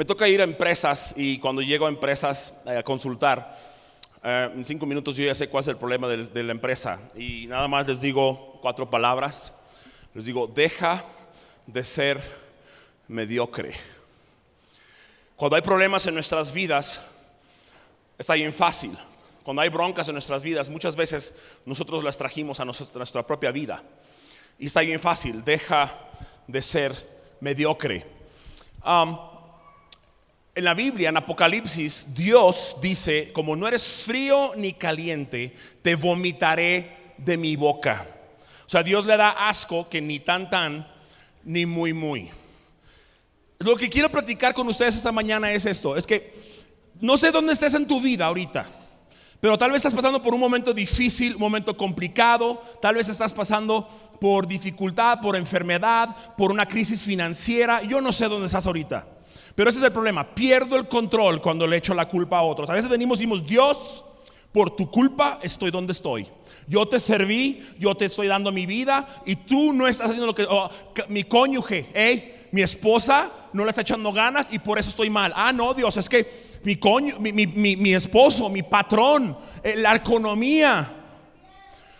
Me toca ir a empresas y cuando llego a empresas a consultar, en 5 minutos yo ya sé cuál es el problema de la empresa y nada más les digo 4 palabras. Les digo, deja de ser mediocre. Cuando hay problemas en nuestras vidas, está bien fácil. Cuando hay broncas en nuestras vidas, muchas veces nosotros las trajimos a nuestra propia vida. Y está bien fácil, deja de ser mediocre. En la Biblia, en Apocalipsis, Dios dice, como no eres frío ni caliente, te vomitaré de mi boca. O sea, Dios le da asco que ni tan, ni muy. Lo que quiero platicar con ustedes esta mañana es esto. Es que no sé dónde estés en tu vida ahorita, pero tal vez estás pasando por un momento difícil, un momento complicado. Tal vez estás pasando por dificultad, por enfermedad, por una crisis financiera. Yo no sé dónde estás ahorita, pero ese es el problema. Pierdo el control cuando le echo la culpa a otros. A veces venimos y decimos, Dios, por tu culpa estoy donde estoy. Yo te serví, yo te estoy dando mi vida y tú no estás haciendo lo que... mi cónyuge, mi esposa no le está echando ganas y por eso estoy mal. Ah, no, Dios, es que... Mi esposo, mi patrón, la economía.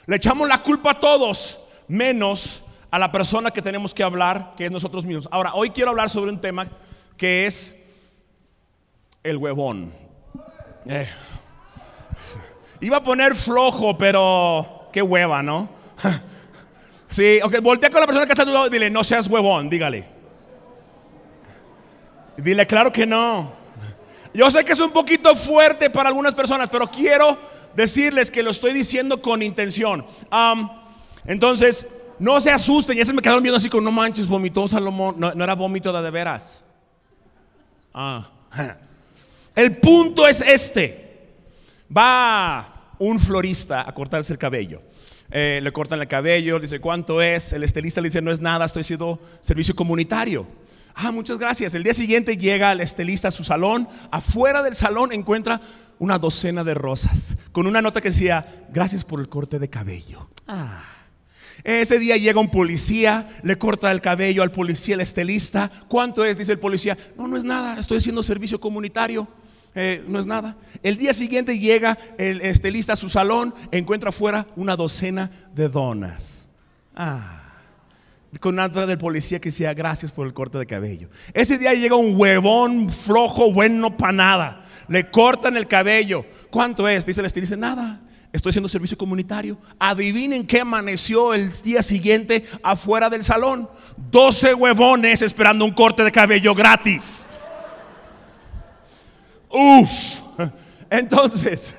Le echamos la culpa a todos, menos a la persona que tenemos que hablar, que es nosotros mismos. Ahora, hoy quiero hablar sobre un tema que es el huevón. Iba a poner flojo, pero qué hueva, ¿no? Sí, ok, voltea con la persona que está a tu lado y dile, no seas huevón, dígale. Dile, claro que no. Yo sé que es un poquito fuerte para algunas personas, pero quiero decirles que lo estoy diciendo con intención. Entonces, no se asusten. Ya se me quedaron viendo así como, no manches, vomitó Salomón. No era vómito de veras. El punto es este. Va un florista a cortarse el cabello. Le cortan el cabello, dice, ¿cuánto es? El estilista le dice, no es nada, estoy haciendo servicio comunitario. Ah, muchas gracias. El día siguiente llega el estilista a su salón. Afuera del salón encuentra una docena de rosas con una nota que decía, gracias por el corte de cabello. Ese día llega un policía, le corta el cabello al policía, el estilista. ¿Cuánto es? Dice el policía, no es nada, estoy haciendo servicio comunitario. No es nada. El día siguiente llega el estilista a su salón, encuentra afuera una docena de donas. Con nota del policía que decía, gracias por el corte de cabello. Ese día llega un huevón flojo, bueno para nada. Le cortan el cabello. ¿Cuánto es? Dice el estilista, nada, estoy haciendo servicio comunitario. Adivinen qué amaneció el día siguiente afuera del salón. 12 huevones esperando un corte de cabello gratis. Entonces,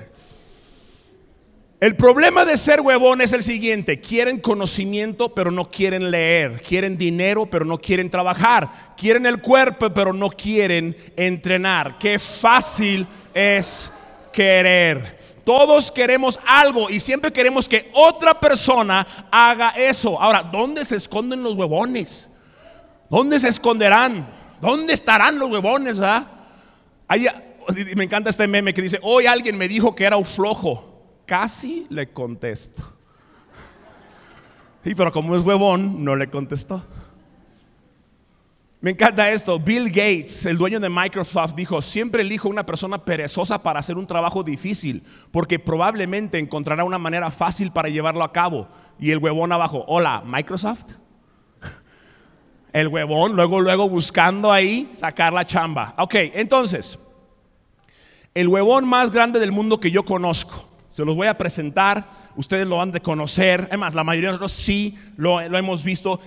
el problema de ser huevón es el siguiente: quieren conocimiento pero no quieren leer, quieren dinero pero no quieren trabajar, quieren el cuerpo pero no quieren entrenar. Qué fácil es querer. Todos queremos algo y siempre queremos que otra persona haga eso. Ahora, ¿dónde se esconden los huevones? ¿Dónde se esconderán? ¿Dónde estarán los huevones? Me encanta este meme que dice, hoy alguien me dijo que era un flojo. Casi le contesto. Sí, pero como es huevón, no le contestó. Me encanta esto. Bill Gates, el dueño de Microsoft, dijo, siempre elijo una persona perezosa para hacer un trabajo difícil, porque probablemente encontrará una manera fácil para llevarlo a cabo. Y el huevón abajo, hola, Microsoft. El huevón luego buscando ahí sacar la chamba. Ok, entonces, el huevón más grande del mundo que yo conozco, se los voy a presentar, ustedes lo han de conocer. Además, la mayoría de nosotros sí lo hemos visto.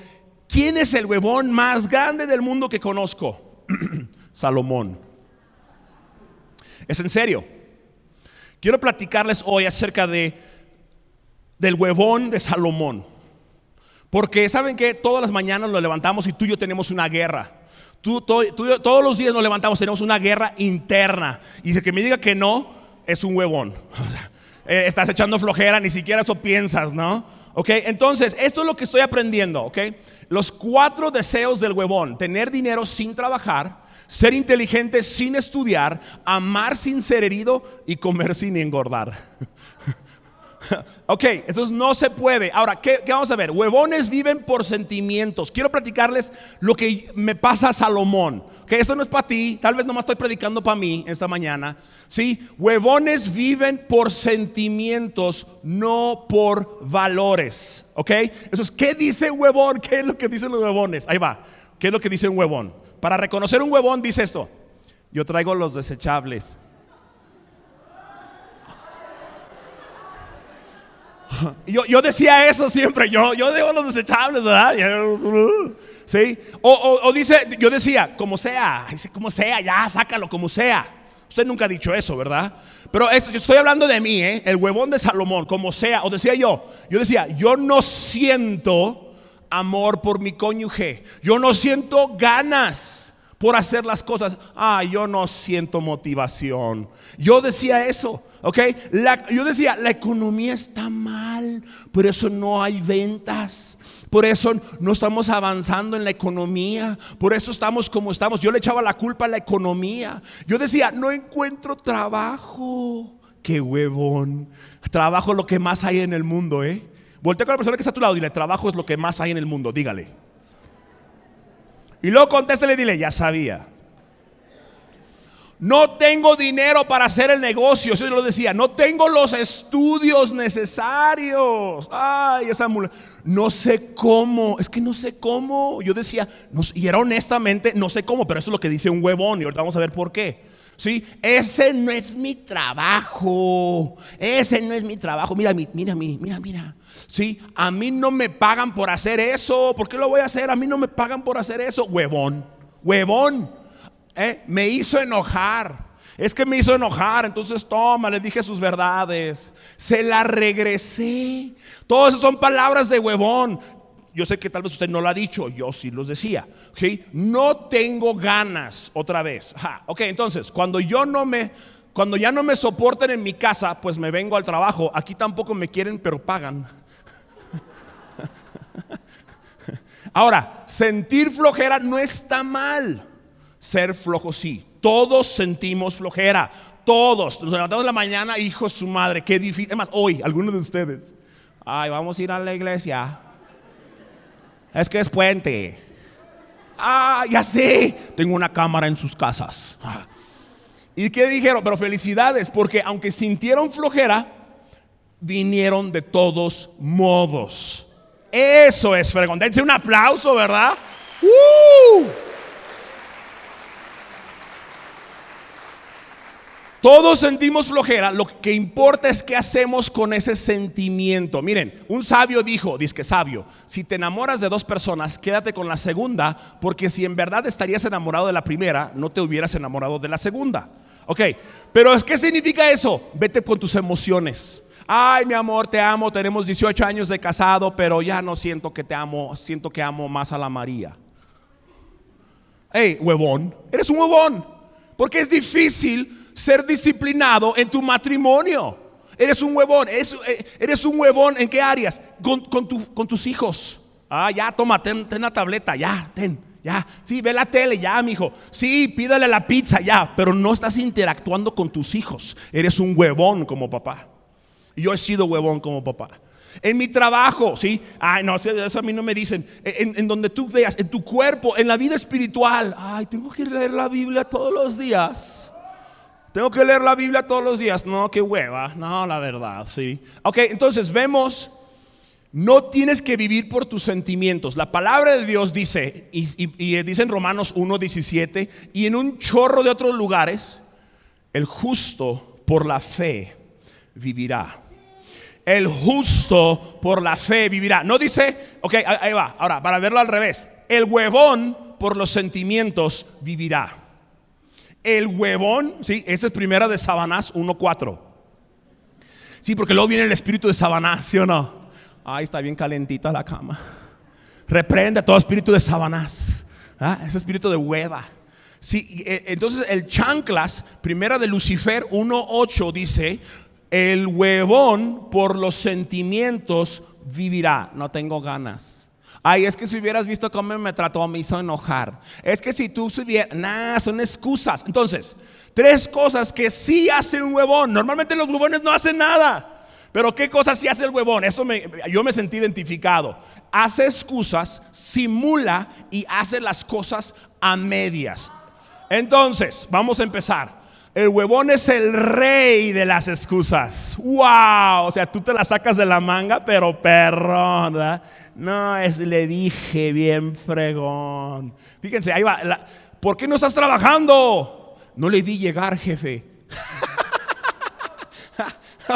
¿Quién es el huevón más grande del mundo que conozco? Salomón. Es en serio. Quiero platicarles hoy acerca del huevón de Salomón. Porque saben que todas las mañanas nos levantamos y tú y yo tenemos una guerra. Todos los días nos levantamos, tenemos una guerra interna. Y el que me diga que no es un huevón. Estás echando flojera, ni siquiera eso piensas, ¿no? Ok, entonces esto es lo que estoy aprendiendo, ok. Los 4 deseos del huevón: tener dinero sin trabajar, ser inteligente sin estudiar, amar sin ser herido y comer sin engordar. Ok, entonces no se puede. Ahora, ¿qué vamos a ver? Huevones viven por sentimientos. Quiero platicarles lo que me pasa a Salomón. Que esto no es para ti, tal vez nomás estoy predicando para mí esta mañana. Sí, huevones viven por sentimientos, no por valores. Ok, entonces, ¿qué dice huevón? ¿Qué es lo que dicen los huevones? Ahí va, ¿qué es lo que dice un huevón? Para reconocer un huevón dice esto: yo traigo los desechables. Yo decía eso siempre, yo debo los desechables, ¿verdad? ¿Sí? O dice, yo decía, como sea, ya sácalo, como sea. Usted nunca ha dicho eso, ¿verdad? Pero esto, yo estoy hablando de mí, el huevón de Salomón, como sea. O decía yo decía, yo no siento amor por mi cónyuge, yo no siento ganas por hacer las cosas, yo no siento motivación. Yo decía eso, ok. Yo decía, la economía está mal, por eso no hay ventas, por eso no estamos avanzando en la economía, por eso estamos como estamos. Yo le echaba la culpa a la economía. Yo decía, no encuentro trabajo. Qué huevón. Trabajo es lo que más hay en el mundo, Voltea con la persona que está a tu lado y dile, trabajo es lo que más hay en el mundo, dígale. Y luego contéstale y dile, ya sabía. No tengo dinero para hacer el negocio. Eso yo lo decía. No tengo los estudios necesarios. Ay, esa mula. No sé cómo. Es que no sé cómo. Yo decía, no, y era honestamente, no sé cómo. Pero eso es lo que dice un huevón. Y ahorita vamos a ver por qué. ¿Sí? Ese no es mi trabajo. Ese no es mi trabajo. Mira. Sí, a mí no me pagan por hacer eso. ¿Por qué lo voy a hacer? A mí no me pagan por hacer eso. Huevón. Me hizo enojar. Es que me hizo enojar. Entonces toma, le dije sus verdades. Se la regresé. Todas esas son palabras de huevón. Yo sé que tal vez usted no lo ha dicho. Yo sí los decía. ¿Sí? No tengo ganas. Otra vez. Ok, entonces, cuando ya no me soportan en mi casa, pues me vengo al trabajo. Aquí tampoco me quieren, pero pagan. Ahora, sentir flojera no está mal. Ser flojo sí. Todos sentimos flojera. Todos. Nos levantamos en la mañana, hijo de su madre. Qué difícil. Además, hoy, algunos de ustedes. Ay, vamos a ir a la iglesia. Es que es puente. Ya sé. Tengo una cámara en sus casas. ¿Y qué dijeron? Pero felicidades, porque aunque sintieron flojera, vinieron de todos modos. Eso es fregón. Dense un aplauso, ¿verdad? Todos sentimos flojera. Lo que importa es qué hacemos con ese sentimiento. Miren, un sabio dijo, dizque sabio, si te enamoras de dos personas, quédate con la segunda, porque si en verdad estarías enamorado de la primera, no te hubieras enamorado de la segunda. Ok, pero ¿qué significa eso? Vete con tus emociones. Ay, mi amor, te amo, tenemos 18 años de casado, pero ya no siento que te amo, siento que amo más a la María. Hey, huevón, eres un huevón, porque es difícil ser disciplinado en tu matrimonio. Eres un huevón, eres un huevón. ¿En qué áreas? Con tus hijos. Ya, toma, ten la tableta, ya, ten, ya. Sí, ve la tele, ya, mijo. Sí, pídale la pizza, ya, pero no estás interactuando con tus hijos. Eres un huevón como papá. Yo he sido huevón como papá. En mi trabajo, ¿sí? Ay, no, eso a mí no me dicen. En donde tú veas, en tu cuerpo, en la vida espiritual. Ay, tengo que leer la Biblia todos los días. No, qué hueva. No, la verdad, sí. Ok, entonces vemos, no tienes que vivir por tus sentimientos. La palabra de Dios dice, y dice en Romanos 1:17, y en un chorro de otros lugares, el justo por la fe vivirá. El justo por la fe vivirá. No dice, ok, ahí va. Ahora, para verlo al revés. El huevón por los sentimientos vivirá. El huevón, sí, esa es primera de Sabanás 1:4. Sí, porque luego viene el espíritu de Sabanás, ¿sí o no? Ay, está bien calentita la cama. Reprende todo espíritu de Sabanás. Ese espíritu de hueva. Sí, entonces el chanclas, primera de Lucifer 1:8 dice, el huevón por los sentimientos vivirá. No tengo ganas. Ay, es que si hubieras visto cómo me trató, me hizo enojar. Es que si tú subieras, nah, son excusas. Entonces, tres cosas que sí hace un huevón. Normalmente los huevones no hacen nada. Pero qué cosas sí hace el huevón. Yo me sentí identificado. Hace excusas, simula y hace las cosas a medias. Entonces, vamos a empezar. El huevón es el rey de las excusas. ¡Wow! O sea, tú te las sacas de la manga, pero perrón, ¿verdad? No, le dije bien fregón. Fíjense, ahí va. ¿Por qué no estás trabajando? No le vi llegar, jefe.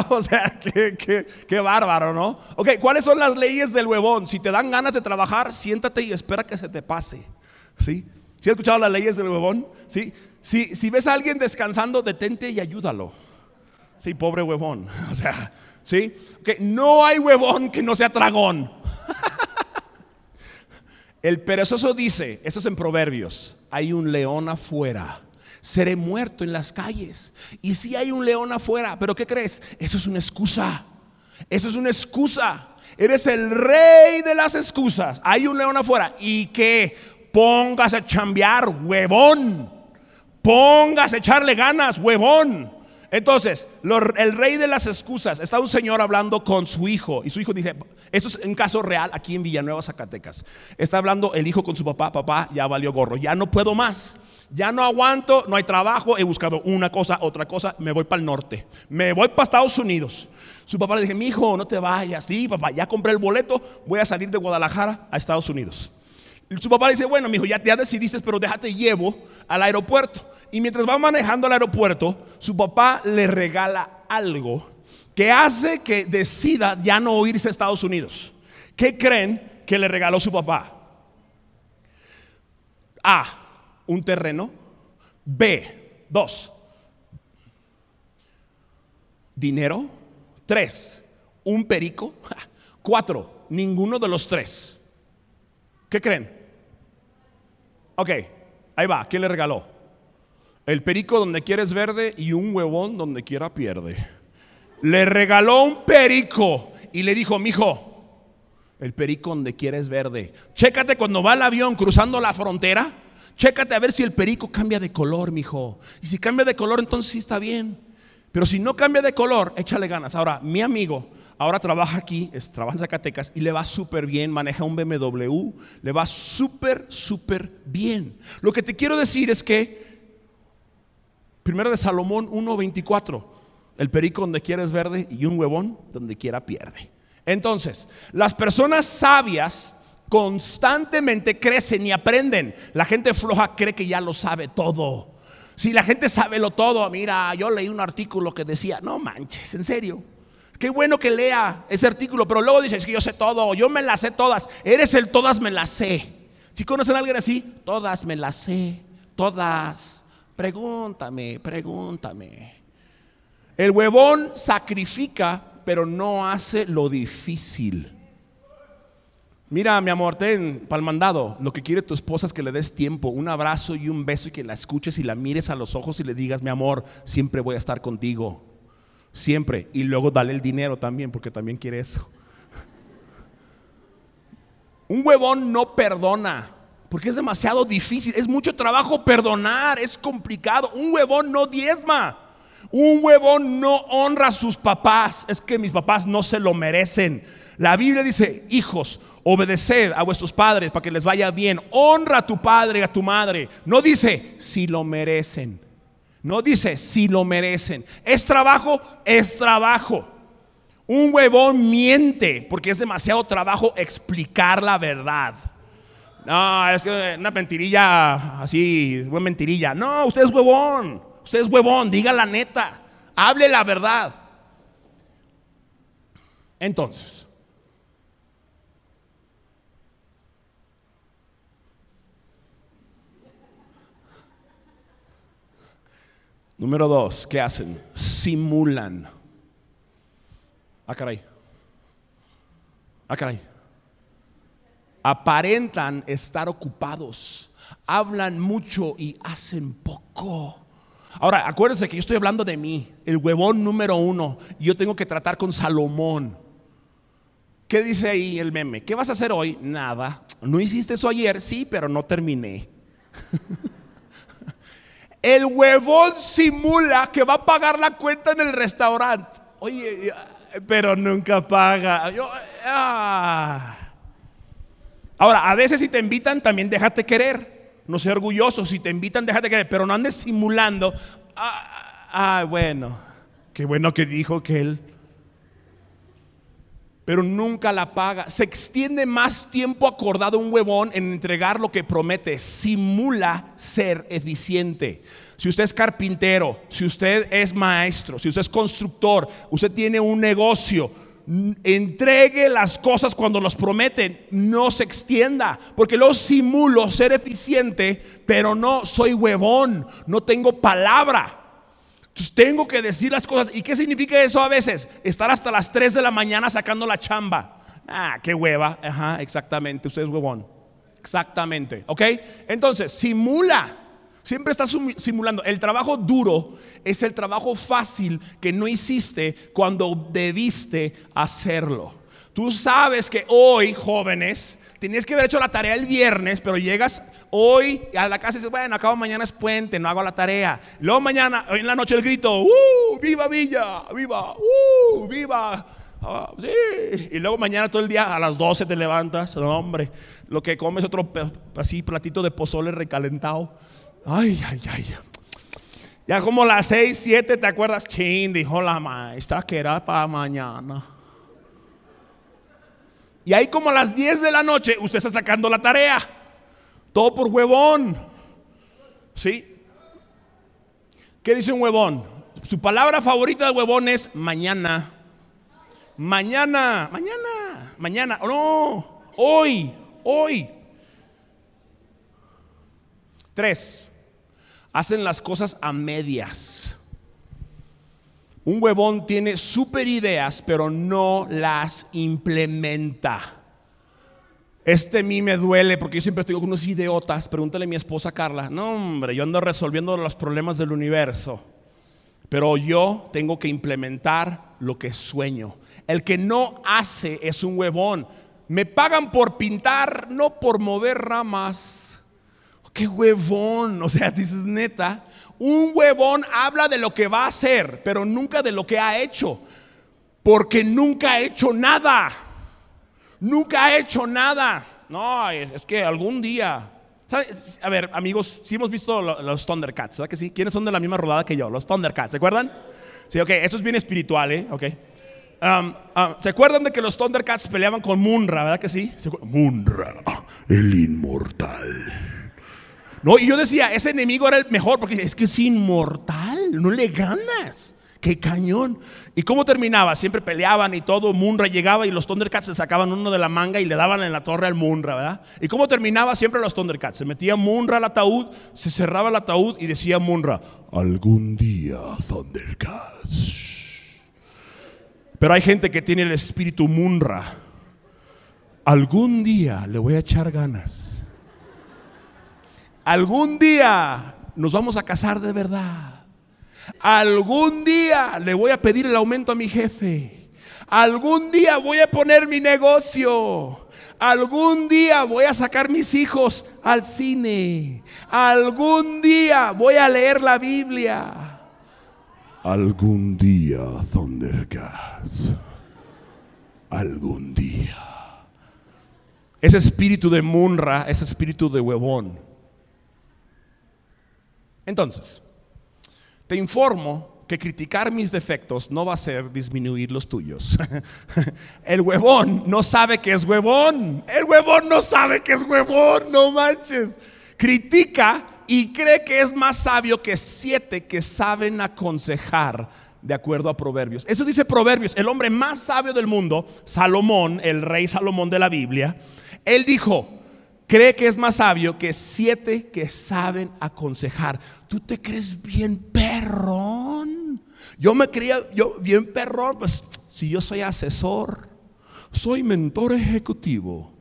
O sea, qué bárbaro, ¿no? Ok, ¿cuáles son las leyes del huevón? Si te dan ganas de trabajar, siéntate y espera que se te pase. ¿Sí? ¿Sí has escuchado las leyes del huevón? ¿Sí? Si ves a alguien descansando, detente y ayúdalo. Sí, pobre huevón. O sea, ¿sí? Okay, no hay huevón que no sea tragón. El perezoso dice, eso es en Proverbios, hay un león afuera, seré muerto en las calles. Y sí hay un león afuera, pero ¿qué crees? Eso es una excusa. Eso es una excusa. Eres el rey de las excusas. Hay un león afuera. ¿Y qué? Póngase a chambear, huevón. Póngase a echarle ganas, huevón. Entonces, el rey de las excusas. Está un señor hablando con su hijo. Y su hijo dice, esto es un caso real aquí en Villanueva, Zacatecas. Está hablando el hijo con su papá. Papá, ya valió gorro, ya no puedo más, ya no aguanto, no hay trabajo, he buscado una cosa, otra cosa, me voy para el norte, me voy para Estados Unidos. Su papá le dice, mi hijo, no te vayas. Sí, papá, ya compré el boleto, voy a salir de Guadalajara a Estados Unidos. Su papá le dice, bueno, mijo, ya decidiste, pero déjate llevo al aeropuerto. Y mientras va manejando al aeropuerto, su papá le regala algo que hace que decida ya no irse a Estados Unidos. ¿Qué creen que le regaló su papá? A, un terreno. B, 2, dinero. 3, un perico. 4, ninguno de los 3. ¿Qué creen? Ok, ahí va, ¿quién le regaló? El perico donde quiera es verde y un huevón donde quiera pierde. Le regaló un perico y le dijo, mijo, el perico donde quiera es verde. Chécate cuando va el avión cruzando la frontera, chécate a ver si el perico cambia de color, mijo. Y si cambia de color, entonces sí está bien. Pero si no cambia de color, échale ganas. Ahora, mi amigo ahora trabaja aquí, trabaja en Zacatecas y le va súper bien, maneja un BMW, le va súper, súper bien. Lo que te quiero decir es que, primero de Salomón 1:24, el perico donde quiera es verde y un huevón donde quiera pierde. Entonces, las personas sabias constantemente crecen y aprenden. La gente floja cree que ya lo sabe todo. Si la gente sabe lo todo, mira, yo leí un artículo que decía, no manches, en serio. Qué bueno que lea ese artículo, pero luego dices que yo sé todo, yo me las sé todas. Eres el todas me las sé. Si conocen a alguien así, todas me las sé, todas. Pregúntame. El huevón sacrifica, pero no hace lo difícil. Mira, mi amor, ten pa'l mandado. Lo que quiere tu esposa es que le des tiempo, un abrazo y un beso, y que la escuches y la mires a los ojos y le digas, mi amor, siempre voy a estar contigo. Siempre. Y luego dale el dinero también, porque también quiere eso. Un huevón no perdona, porque es demasiado difícil, es mucho trabajo perdonar, es complicado. Un huevón no diezma, un huevón no honra a sus papás. Es que mis papás no se lo merecen. La Biblia dice, hijos, obedeced a vuestros padres para que les vaya bien. Honra a tu padre y a tu madre. No dice si lo merecen. No dice si lo merecen. Es trabajo, es trabajo. Un huevón miente porque es demasiado trabajo explicar la verdad. No, es que una mentirilla así, una mentirilla. No, usted es huevón, diga la neta, hable la verdad. Entonces, número 2, ¿qué hacen? Simulan. Ah, caray. Aparentan estar ocupados, hablan mucho y hacen poco. Ahora, acuérdense que yo estoy hablando de mí, el huevón número 1. Yo tengo que tratar con Salomón. ¿Qué dice ahí el meme? ¿Qué vas a hacer hoy? Nada. ¿No hiciste eso ayer? Sí, pero no terminé. El huevón simula que va a pagar la cuenta en el restaurante. Oye, pero nunca paga. Ahora, a veces si te invitan también déjate querer. No seas orgulloso, si te invitan déjate querer, pero no andes simulando. Bueno, qué bueno que dijo que él. Pero nunca la paga. Se extiende más tiempo acordado un huevón en entregar lo que promete. Simula ser eficiente. Si usted es carpintero, si usted es maestro, si usted es constructor, usted tiene un negocio, entregue las cosas cuando los prometen. No se extienda, porque luego simulo ser eficiente, pero no, soy huevón, no tengo palabra. Entonces tengo que decir las cosas. ¿Y qué significa eso a veces? Estar hasta las 3 de la mañana sacando la chamba. Qué hueva. Ajá, exactamente, usted es huevón. Exactamente, ok. Entonces, simula. Siempre estás simulando. El trabajo duro es el trabajo fácil que no hiciste cuando debiste hacerlo. Tú sabes que hoy, jóvenes, tenías que haber hecho la tarea el viernes, pero llegas hoy a la casa y dices, bueno, acabo, mañana es puente, no hago la tarea. Luego mañana, hoy en la noche el grito, ¡viva Villa! ¡Viva! ¡Viva! Ah, sí. Y luego mañana todo el día a las 12 te levantas, no, hombre, lo que comes otro así platito de pozole recalentado. Ay. Ya como las 6, 7 te acuerdas, chin, dijo la maestra que era para mañana. Y ahí como a las 10 de la noche usted está sacando la tarea. Todo por huevón. ¿Sí? ¿Qué dice un huevón? Su palabra favorita de huevón es mañana. Mañana. No, hoy. 3. Hacen las cosas a medias. Un huevón tiene super ideas, pero no las implementa. A mí me duele porque yo siempre estoy con unos idiotas. Pregúntale a mi esposa Carla. No, hombre, yo ando resolviendo los problemas del universo, pero yo tengo que implementar lo que sueño. El que no hace es un huevón. Me pagan por pintar, no por mover ramas. ¡Qué huevón! O sea, dices, neta. Un huevón habla de lo que va a hacer, pero nunca de lo que ha hecho, porque nunca ha hecho nada. No, es que algún día, ¿sabes? A ver, amigos, si hemos visto los Thundercats, ¿verdad que sí? ¿Quiénes son de la misma rodada que yo? Los Thundercats, ¿se acuerdan? Sí, ok, eso es bien espiritual, ¿eh? Ok. ¿Se acuerdan de que los Thundercats peleaban con Mumm-Ra, verdad que sí? Mumm-Ra, el inmortal. No, y yo decía, ese enemigo era el mejor, porque es que es inmortal, no le ganas. ¡Qué cañón! ¿Y cómo terminaba? Siempre peleaban y todo. Mumm-Ra llegaba y los Thundercats se sacaban uno de la manga y le daban en la torre al Mumm-Ra, ¿verdad? ¿Y cómo terminaba siempre los Thundercats? Se metía Mumm-Ra al ataúd, se cerraba el ataúd y decía Mumm-Ra, algún día Thundercats. Pero hay gente que tiene el espíritu Mumm-Ra. Algún día le voy a echar ganas. Algún día nos vamos a casar de verdad. Algún día le voy a pedir el aumento a mi jefe. Algún día voy a poner mi negocio. Algún día voy a sacar mis hijos al cine. Algún día voy a leer la Biblia. Algún día, Thundercats. Algún día. Ese espíritu de Mumm-Ra, ese espíritu de huevón. Entonces, te informo que criticar mis defectos no va a ser disminuir los tuyos. El huevón no sabe que es huevón. No manches. Critica y cree que es más sabio que 7 que saben aconsejar, de acuerdo a Proverbios. Eso dice Proverbios. El hombre más sabio del mundo, Salomón, el rey Salomón de la Biblia, él dijo, cree que es más sabio que 7 que saben aconsejar. Tú te crees bien perrón. Yo me creía yo bien perrón. Pues si yo soy asesor, soy mentor ejecutivo,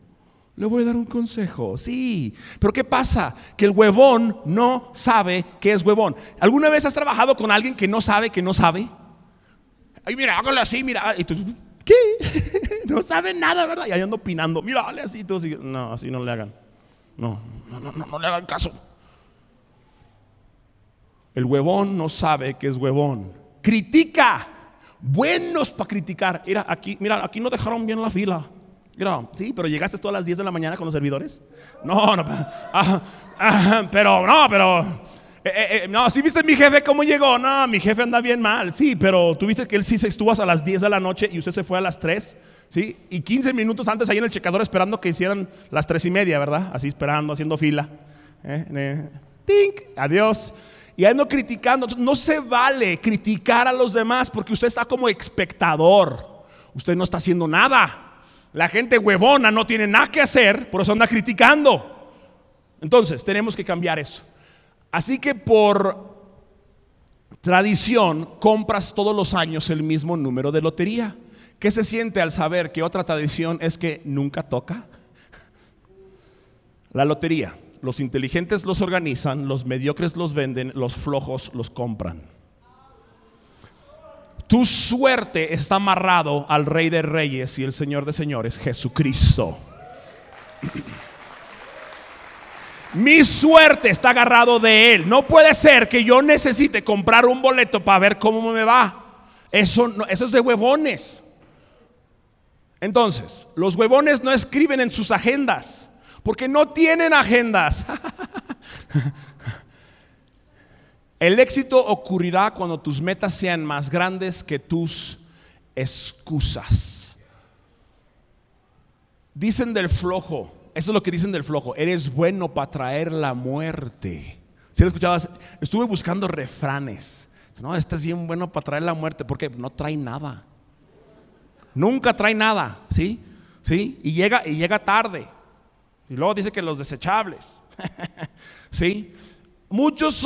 le voy a dar un consejo. Sí, pero ¿qué pasa? Que el huevón no sabe que es huevón. ¿Alguna vez has trabajado con alguien que no sabe que no sabe? Ay, mira, hágale así, mira. Y tú, ¿qué? No saben nada, ¿verdad? Y ahí ando opinando. Mira, dale así, tú así. No, así no le hagan. No le hagan caso. El huevón no sabe que es huevón. Critica, buenos para criticar. Mira, aquí no dejaron bien la fila. Mira, sí, pero llegaste tú a las 10 de la mañana con los servidores. No, ¿sí viste mi jefe cómo llegó? No, mi jefe anda bien mal. Sí, pero tú viste que él sí se estuvo hasta las 10 de la noche y usted se fue a las 3, ¿sí? Y 15 minutos antes ahí en el checador esperando que hicieran las 3:30, ¿verdad? Así esperando, haciendo fila. Tink, adiós. Y ahí no criticando. No se vale criticar a los demás porque usted está como espectador. Usted no está haciendo nada. La gente huevona no tiene nada que hacer, por eso anda criticando. Entonces tenemos que cambiar eso. Así que por tradición compras todos los años el mismo número de lotería. ¿Qué se siente al saber que otra tradición es que nunca toca la lotería? Los inteligentes los organizan, los mediocres los venden, los flojos los compran. Tu suerte está amarrado al Rey de Reyes y el Señor de Señores, Jesucristo. Mi suerte está agarrado de Él. No puede ser que yo necesite comprar un boleto para ver cómo me va. Eso es de huevones. Entonces, los huevones no escriben en sus agendas porque no tienen agendas. El éxito ocurrirá cuando tus metas sean más grandes que tus excusas. Dicen del flojo, eso es lo que dicen del flojo: eres bueno para traer la muerte. Si lo escuchabas, estuve buscando refranes. No, estás bien bueno para traer la muerte, porque no trae nada. Nunca trae nada, ¿sí? ¿Sí? Y llega tarde. Y luego dice que los desechables. ¿Sí? Muchos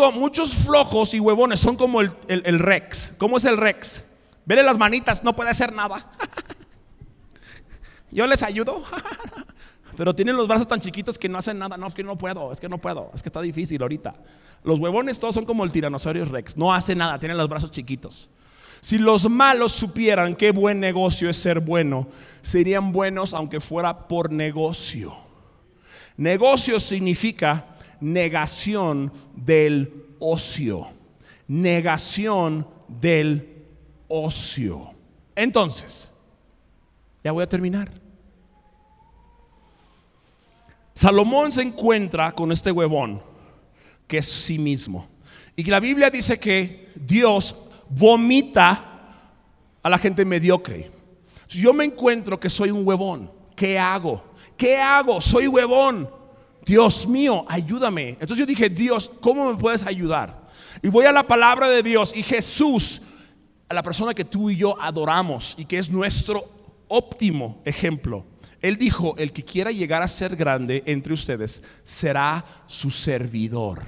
flojos y huevones son como el Rex. ¿Cómo es el Rex? Vele las manitas, no puede hacer nada. Yo les ayudo. Pero tienen los brazos tan chiquitos que no hacen nada. No, es que no puedo, es que está difícil ahorita. Los huevones todos son como el tiranosaurio Rex. No hace nada, tienen los brazos chiquitos. Si los malos supieran qué buen negocio es ser bueno, serían buenos aunque fuera por negocio. Negocio significa negación del ocio. Entonces, ya voy a terminar. Salomón se encuentra con este huevón que es sí mismo. Y la Biblia dice que Dios vomita a la gente mediocre. Si yo me encuentro que soy un huevón, ¿qué hago? Soy huevón. Dios mío, ayúdame. Entonces yo dije, Dios, ¿cómo me puedes ayudar? Y voy a la palabra de Dios. Y Jesús, a la persona que tú y yo adoramos y que es nuestro óptimo ejemplo, Él dijo, el que quiera llegar a ser grande entre ustedes será su servidor,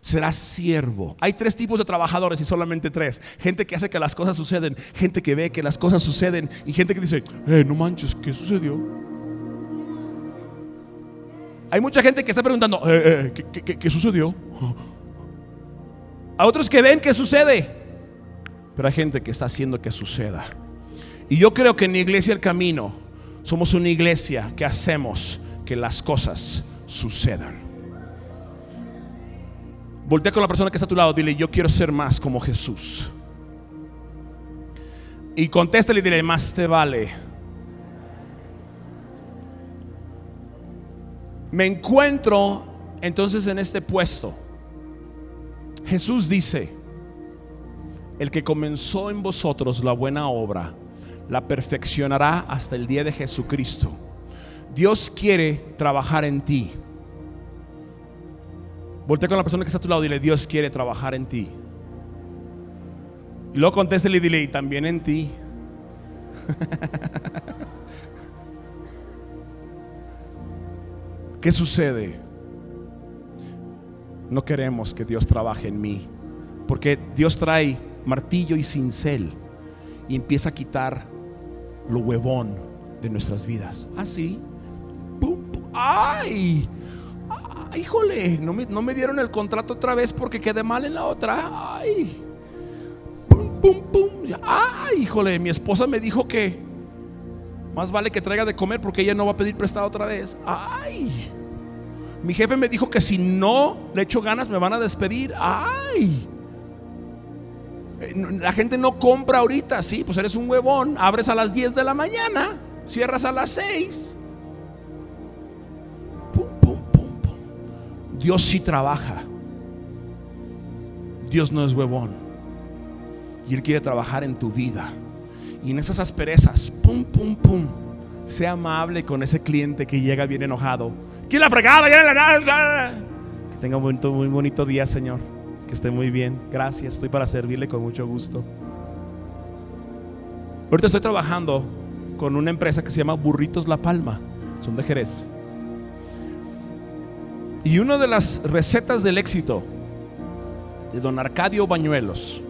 será siervo. Hay 3 tipos de trabajadores y solamente 3: gente que hace que las cosas suceden, gente que ve que las cosas suceden, y gente que dice, no manches, ¿qué sucedió? Hay mucha gente que está preguntando, ¿qué sucedió? A otros que ven que sucede. Pero hay gente que está haciendo que suceda. Y yo creo que en la iglesia El Camino somos una iglesia que hacemos que las cosas sucedan. Voltea con la persona que está a tu lado, dile, yo quiero ser más como Jesús. Y contéstale y dile, más te vale. Me encuentro entonces en este puesto. Jesús dice, el que comenzó en vosotros la buena obra, la perfeccionará hasta el día de Jesucristo. Dios quiere trabajar en ti. Voltea con la persona que está a tu lado y dile, Dios quiere trabajar en ti. Y luego contéstale y dile, y también en ti. ¿Qué sucede? No queremos que Dios trabaje en mí, porque Dios trae martillo y cincel y empieza a quitar lo huevón de nuestras vidas. Así, pum, pum. ¡Ay! ¡Ay, híjole! No me dieron el contrato otra vez porque quedé mal en la otra. ¡Ay! ¡Pum, pum, pum! ¡Ay, híjole! Mi esposa me dijo que más vale que traiga de comer porque ella no va a pedir prestado otra vez. ¡Ay! Mi jefe me dijo que si no le echo ganas me van a despedir. ¡Ay! La gente no compra ahorita. Sí, pues eres un huevón, abres a las 10 de la mañana, cierras a las 6. Pum, pum, pum, pum. Dios sí trabaja. Dios no es huevón y Él quiere trabajar en tu vida. Y en esas asperezas, pum, pum, pum, sea amable con ese cliente que llega bien enojado. ¿Quién la fregada? Que tenga un muy bonito día, Señor. Que esté muy bien. Gracias, estoy para servirle con mucho gusto. Ahorita estoy trabajando con una empresa que se llama Burritos La Palma. Son de Jerez. Y una de las recetas del éxito de Don Arcadio Bañuelos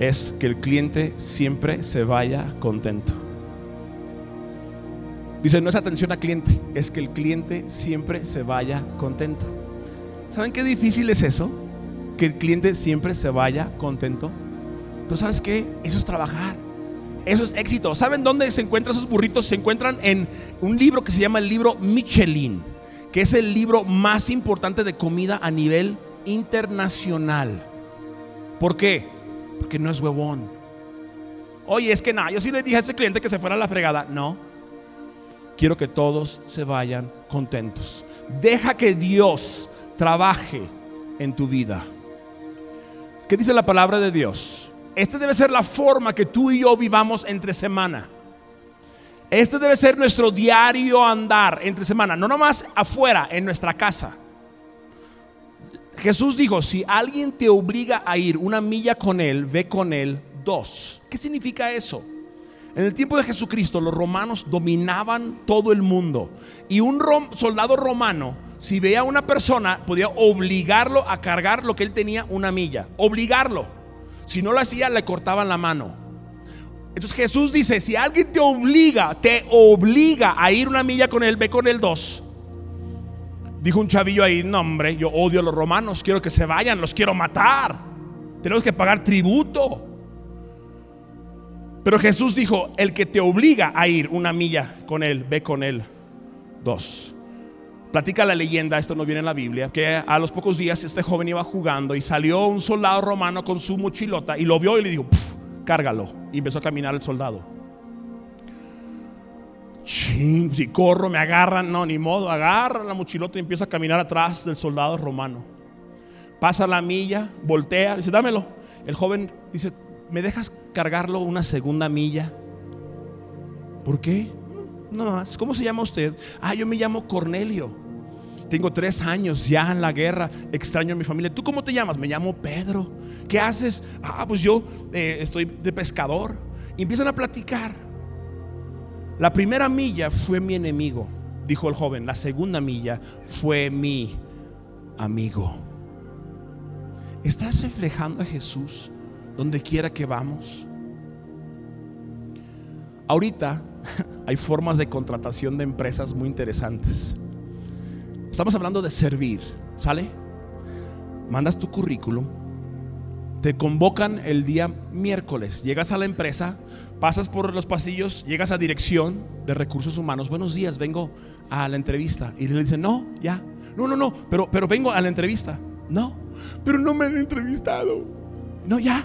es que el cliente siempre se vaya contento. Dice, no es atención al cliente, es que el cliente siempre se vaya contento. ¿Saben qué difícil es eso? Que el cliente siempre se vaya contento. Pero ¿sabes qué? Eso es trabajar. Eso es éxito. ¿Saben dónde se encuentran esos burritos? Se encuentran en un libro que se llama el libro Michelin, que es el libro más importante de comida a nivel internacional. ¿Por qué? Porque no es huevón. Oye, es que nada, yo sí le dije a ese cliente que se fuera a la fregada. No. Quiero que todos se vayan contentos. Deja que Dios trabaje en tu vida. ¿Qué dice la palabra de Dios? Esta debe ser la forma que tú y yo vivamos entre semana. Este debe ser nuestro diario andar entre semana. No nomás afuera, en nuestra casa. Jesús dijo, si alguien te obliga a ir 1 milla con él, ve con él 2. ¿Qué significa eso? En el tiempo de Jesucristo, los romanos dominaban todo el mundo. Y un soldado romano, si veía a una persona, podía obligarlo a cargar lo que él tenía 1 milla. Obligarlo. Si no lo hacía, le cortaban la mano. Entonces Jesús dice, si alguien te obliga a ir 1 milla con él, ve con él 2. Dijo un chavillo ahí, no hombre, yo odio a los romanos, quiero que se vayan, los quiero matar. Tenemos que pagar tributo. Pero Jesús dijo, el que te obliga a ir 1 milla con él, ve con él 2. Platica la leyenda, esto no viene en la Biblia, que a los pocos días este joven iba jugando y salió un soldado romano con su mochilota y lo vio y le dijo, cárgalo. Y empezó a caminar el soldado. Ching, si corro, me agarran, no, ni modo. Agarra la mochilota y empieza a caminar atrás del soldado romano. Pasa la milla, voltea, dice, dámelo. El joven dice, ¿me dejas cargarlo 2 millas? ¿Por qué? No más. ¿Cómo se llama usted? Ah, yo me llamo Cornelio. Tengo 3 años ya en la guerra. Extraño a mi familia. ¿Tú cómo te llamas? Me llamo Pedro. ¿Qué haces? Ah, pues yo estoy de pescador. Y empiezan a platicar. La primera milla fue mi enemigo, dijo el joven. La segunda milla fue mi amigo. ¿Estás reflejando a Jesús donde quiera que vamos? Ahorita hay formas de contratación de empresas muy interesantes. Estamos hablando de servir, ¿sale? Mandas tu currículum, te convocan el día miércoles, llegas a la empresa, pasas por los pasillos, llegas a dirección de recursos humanos. Buenos días, vengo a la entrevista. Y le dicen, no, ya, no, pero vengo a la entrevista. No, pero no me han entrevistado. No, ya.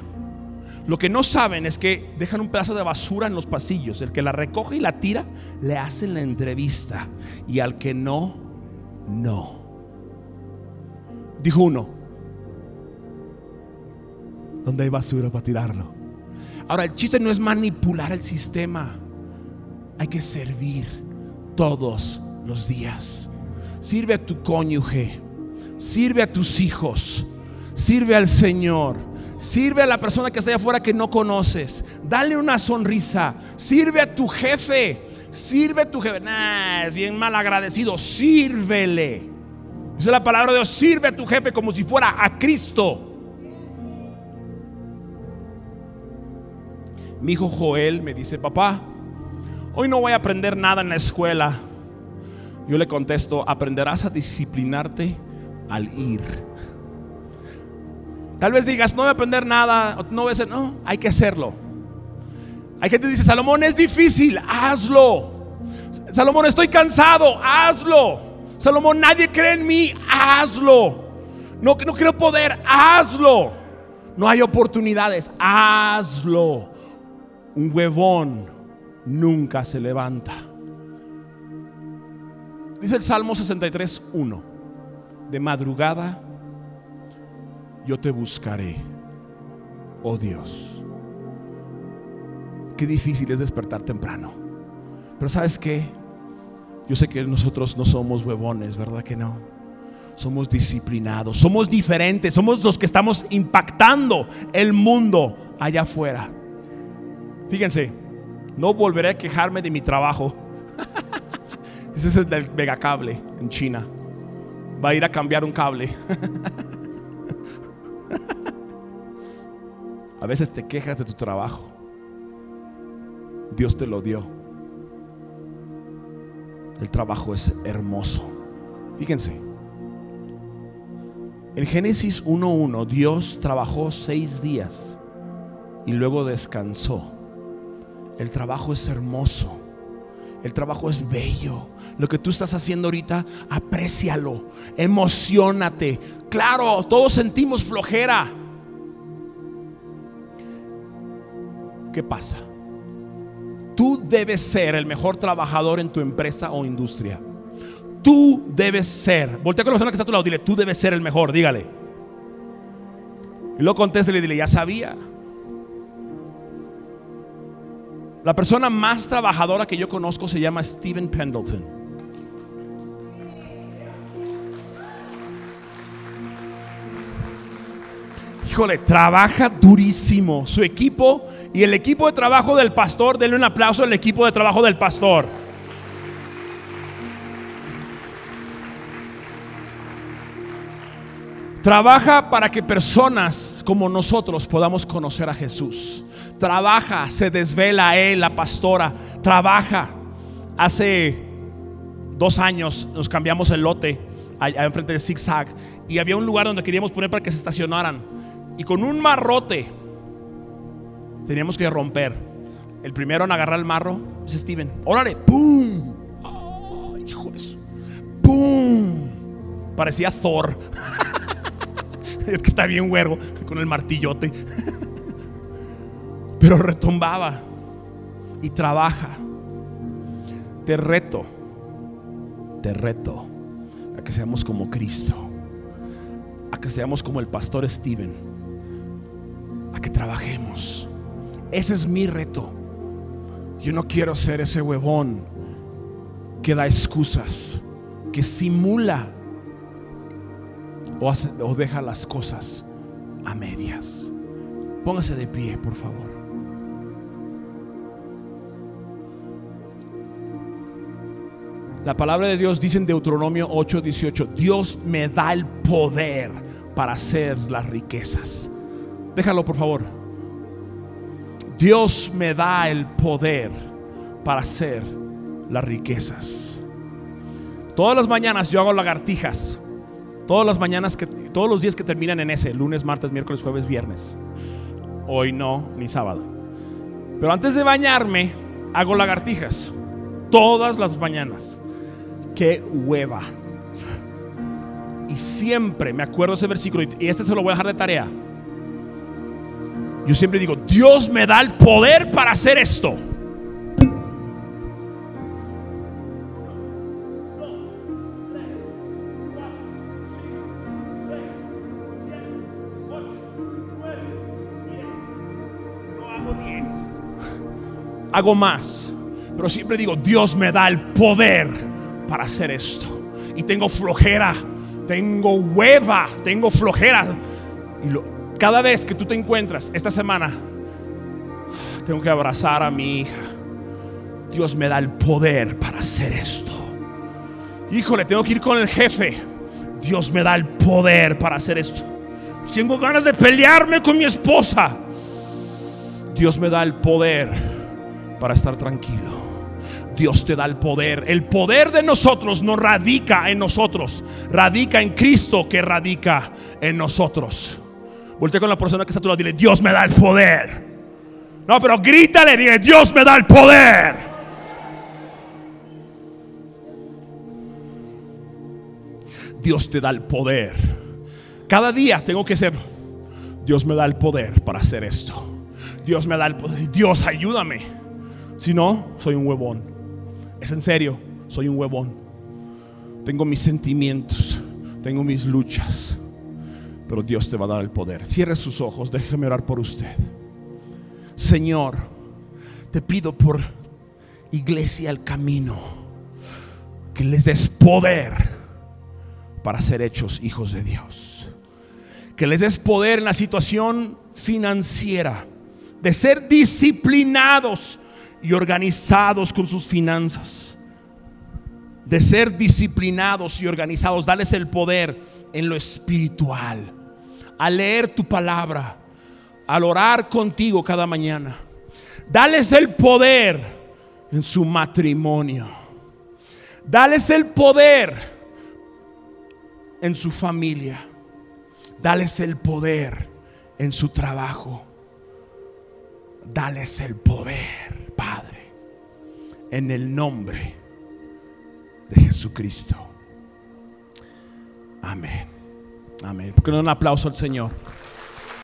Lo que no saben es que dejan un pedazo de basura en los pasillos. El que la recoge y la tira, le hacen la entrevista. Y al que no, no. Dijo uno, ¿dónde hay basura para tirarlo? Ahora, el chiste no es manipular el sistema. Hay que servir todos los días. Sirve a tu cónyuge, sirve a tus hijos, sirve al Señor. Sirve a la persona que está allá afuera que no conoces. Dale una sonrisa. Sirve a tu jefe. Sirve a tu jefe. Es bien malagradecido. Sírvele. Dice la palabra de Dios: sirve a tu jefe como si fuera a Cristo. Mi hijo Joel me dice: papá, hoy no voy a aprender nada en la escuela. Yo le contesto: aprenderás a disciplinarte al ir. Tal vez digas, no voy a aprender nada, no voy a hacer, no, hay que hacerlo. Hay gente que dice, Salomón, es difícil, hazlo. Salomón, estoy cansado, hazlo. Salomón, nadie cree en mí, hazlo. No creo poder, hazlo. no hay oportunidades, hazlo. Un huevón nunca se levanta. Dice el Salmo 63:1: de madrugada yo te buscaré, oh Dios. Qué difícil es despertar temprano. Pero ¿sabes qué? Yo sé que nosotros no somos huevones, ¿verdad que no? Somos disciplinados, somos diferentes, somos los que estamos impactando el mundo allá afuera. Fíjense, no volveré a quejarme de mi trabajo. Ese es el del megacable en China. Va a ir a cambiar un cable. A veces te quejas de tu trabajo. Dios te lo dio. El trabajo es hermoso. Fíjense, en Génesis 1:1 Dios trabajó 6 días y luego descansó. El trabajo es hermoso. El trabajo es bello. Lo que tú estás haciendo ahorita, aprécialo, emociónate. Claro, todos sentimos flojera. ¿Qué pasa? Tú debes ser el mejor trabajador en tu empresa o industria. Tú debes ser. Voltea con la persona que está a tu lado, dile: tú debes ser el mejor, dígale. Y luego contéstale y dile: ya sabía. La persona más trabajadora que yo conozco se llama Steven Pendleton. Híjole, trabaja durísimo. Su equipo y el equipo de trabajo del pastor, denle un aplauso al equipo de trabajo del pastor. Trabaja para que personas como nosotros podamos conocer a Jesús. Trabaja, se desvela él, la pastora, trabaja. Hace 2 años nos cambiamos el lote allá enfrente de Zig Zag, y había un lugar donde queríamos poner para que se estacionaran, y con un marrote teníamos que romper. El primero en agarrar el marro es Steven. Órale, ¡pum! ¡Oh, hijo de eso! ¡Pum! Parecía Thor. Es que está bien huergo con el martillote. Pero retumbaba. Y trabaja. Te reto a que seamos como Cristo, a que seamos como el pastor Steven, a que trabajemos. Ese es mi reto. Yo no quiero ser ese huevón que da excusas, que simula o deja las cosas a medias. Póngase de pie, por favor. La palabra de Dios dice en Deuteronomio 8:18: Dios me da el poder para hacer las riquezas. Déjalo, por favor. Dios me da el poder para hacer las riquezas. Todas las mañanas yo hago lagartijas. Todas las mañanas, todos los días que terminan en ese: lunes, martes, miércoles, jueves, viernes. Hoy no, ni sábado. Pero antes de bañarme hago lagartijas. Todas las mañanas. ¡Qué hueva! Y siempre me acuerdo ese versículo, y este se lo voy a dejar de tarea. Yo siempre digo: Dios me da el poder para hacer esto. Hago más, pero siempre digo: Dios me da el poder para hacer esto. Y tengo flojera, tengo hueva, tengo flojera. Y cada vez que tú te encuentras esta semana, tengo que abrazar a mi hija. Dios me da el poder para hacer esto. Híjole, tengo que ir con el jefe. Dios me da el poder para hacer esto. Tengo ganas de pelearme con mi esposa. Dios me da el poder para estar tranquilo. Dios te da el poder. El poder de nosotros no radica en nosotros, radica en Cristo, que radica en nosotros. Voltea con la persona que está a tu lado, dile: Dios me da el poder. No, pero grítale, dile: Dios me da el poder. Dios te da el poder. Cada día tengo que ser: Dios me da el poder para hacer esto. Dios me da el poder. Dios, ayúdame. Si no, soy un huevón. Es en serio, soy un huevón. Tengo mis sentimientos, tengo mis luchas, pero Dios te va a dar el poder. Cierre sus ojos, déjeme orar por usted. Señor, te pido por Iglesia al Camino, que les des poder para ser hechos hijos de Dios, que les des poder en la situación financiera, de ser disciplinados y organizados con sus finanzas, de ser disciplinados y organizados. Dales el poder en lo espiritual, a leer tu palabra, al orar contigo cada mañana. Dales el poder en su matrimonio. Dales el poder en su familia. Dales el poder en su trabajo. Dales el poder, Padre, en el nombre de Jesucristo. Amén. Amén. ¿Por qué no un aplauso al Señor?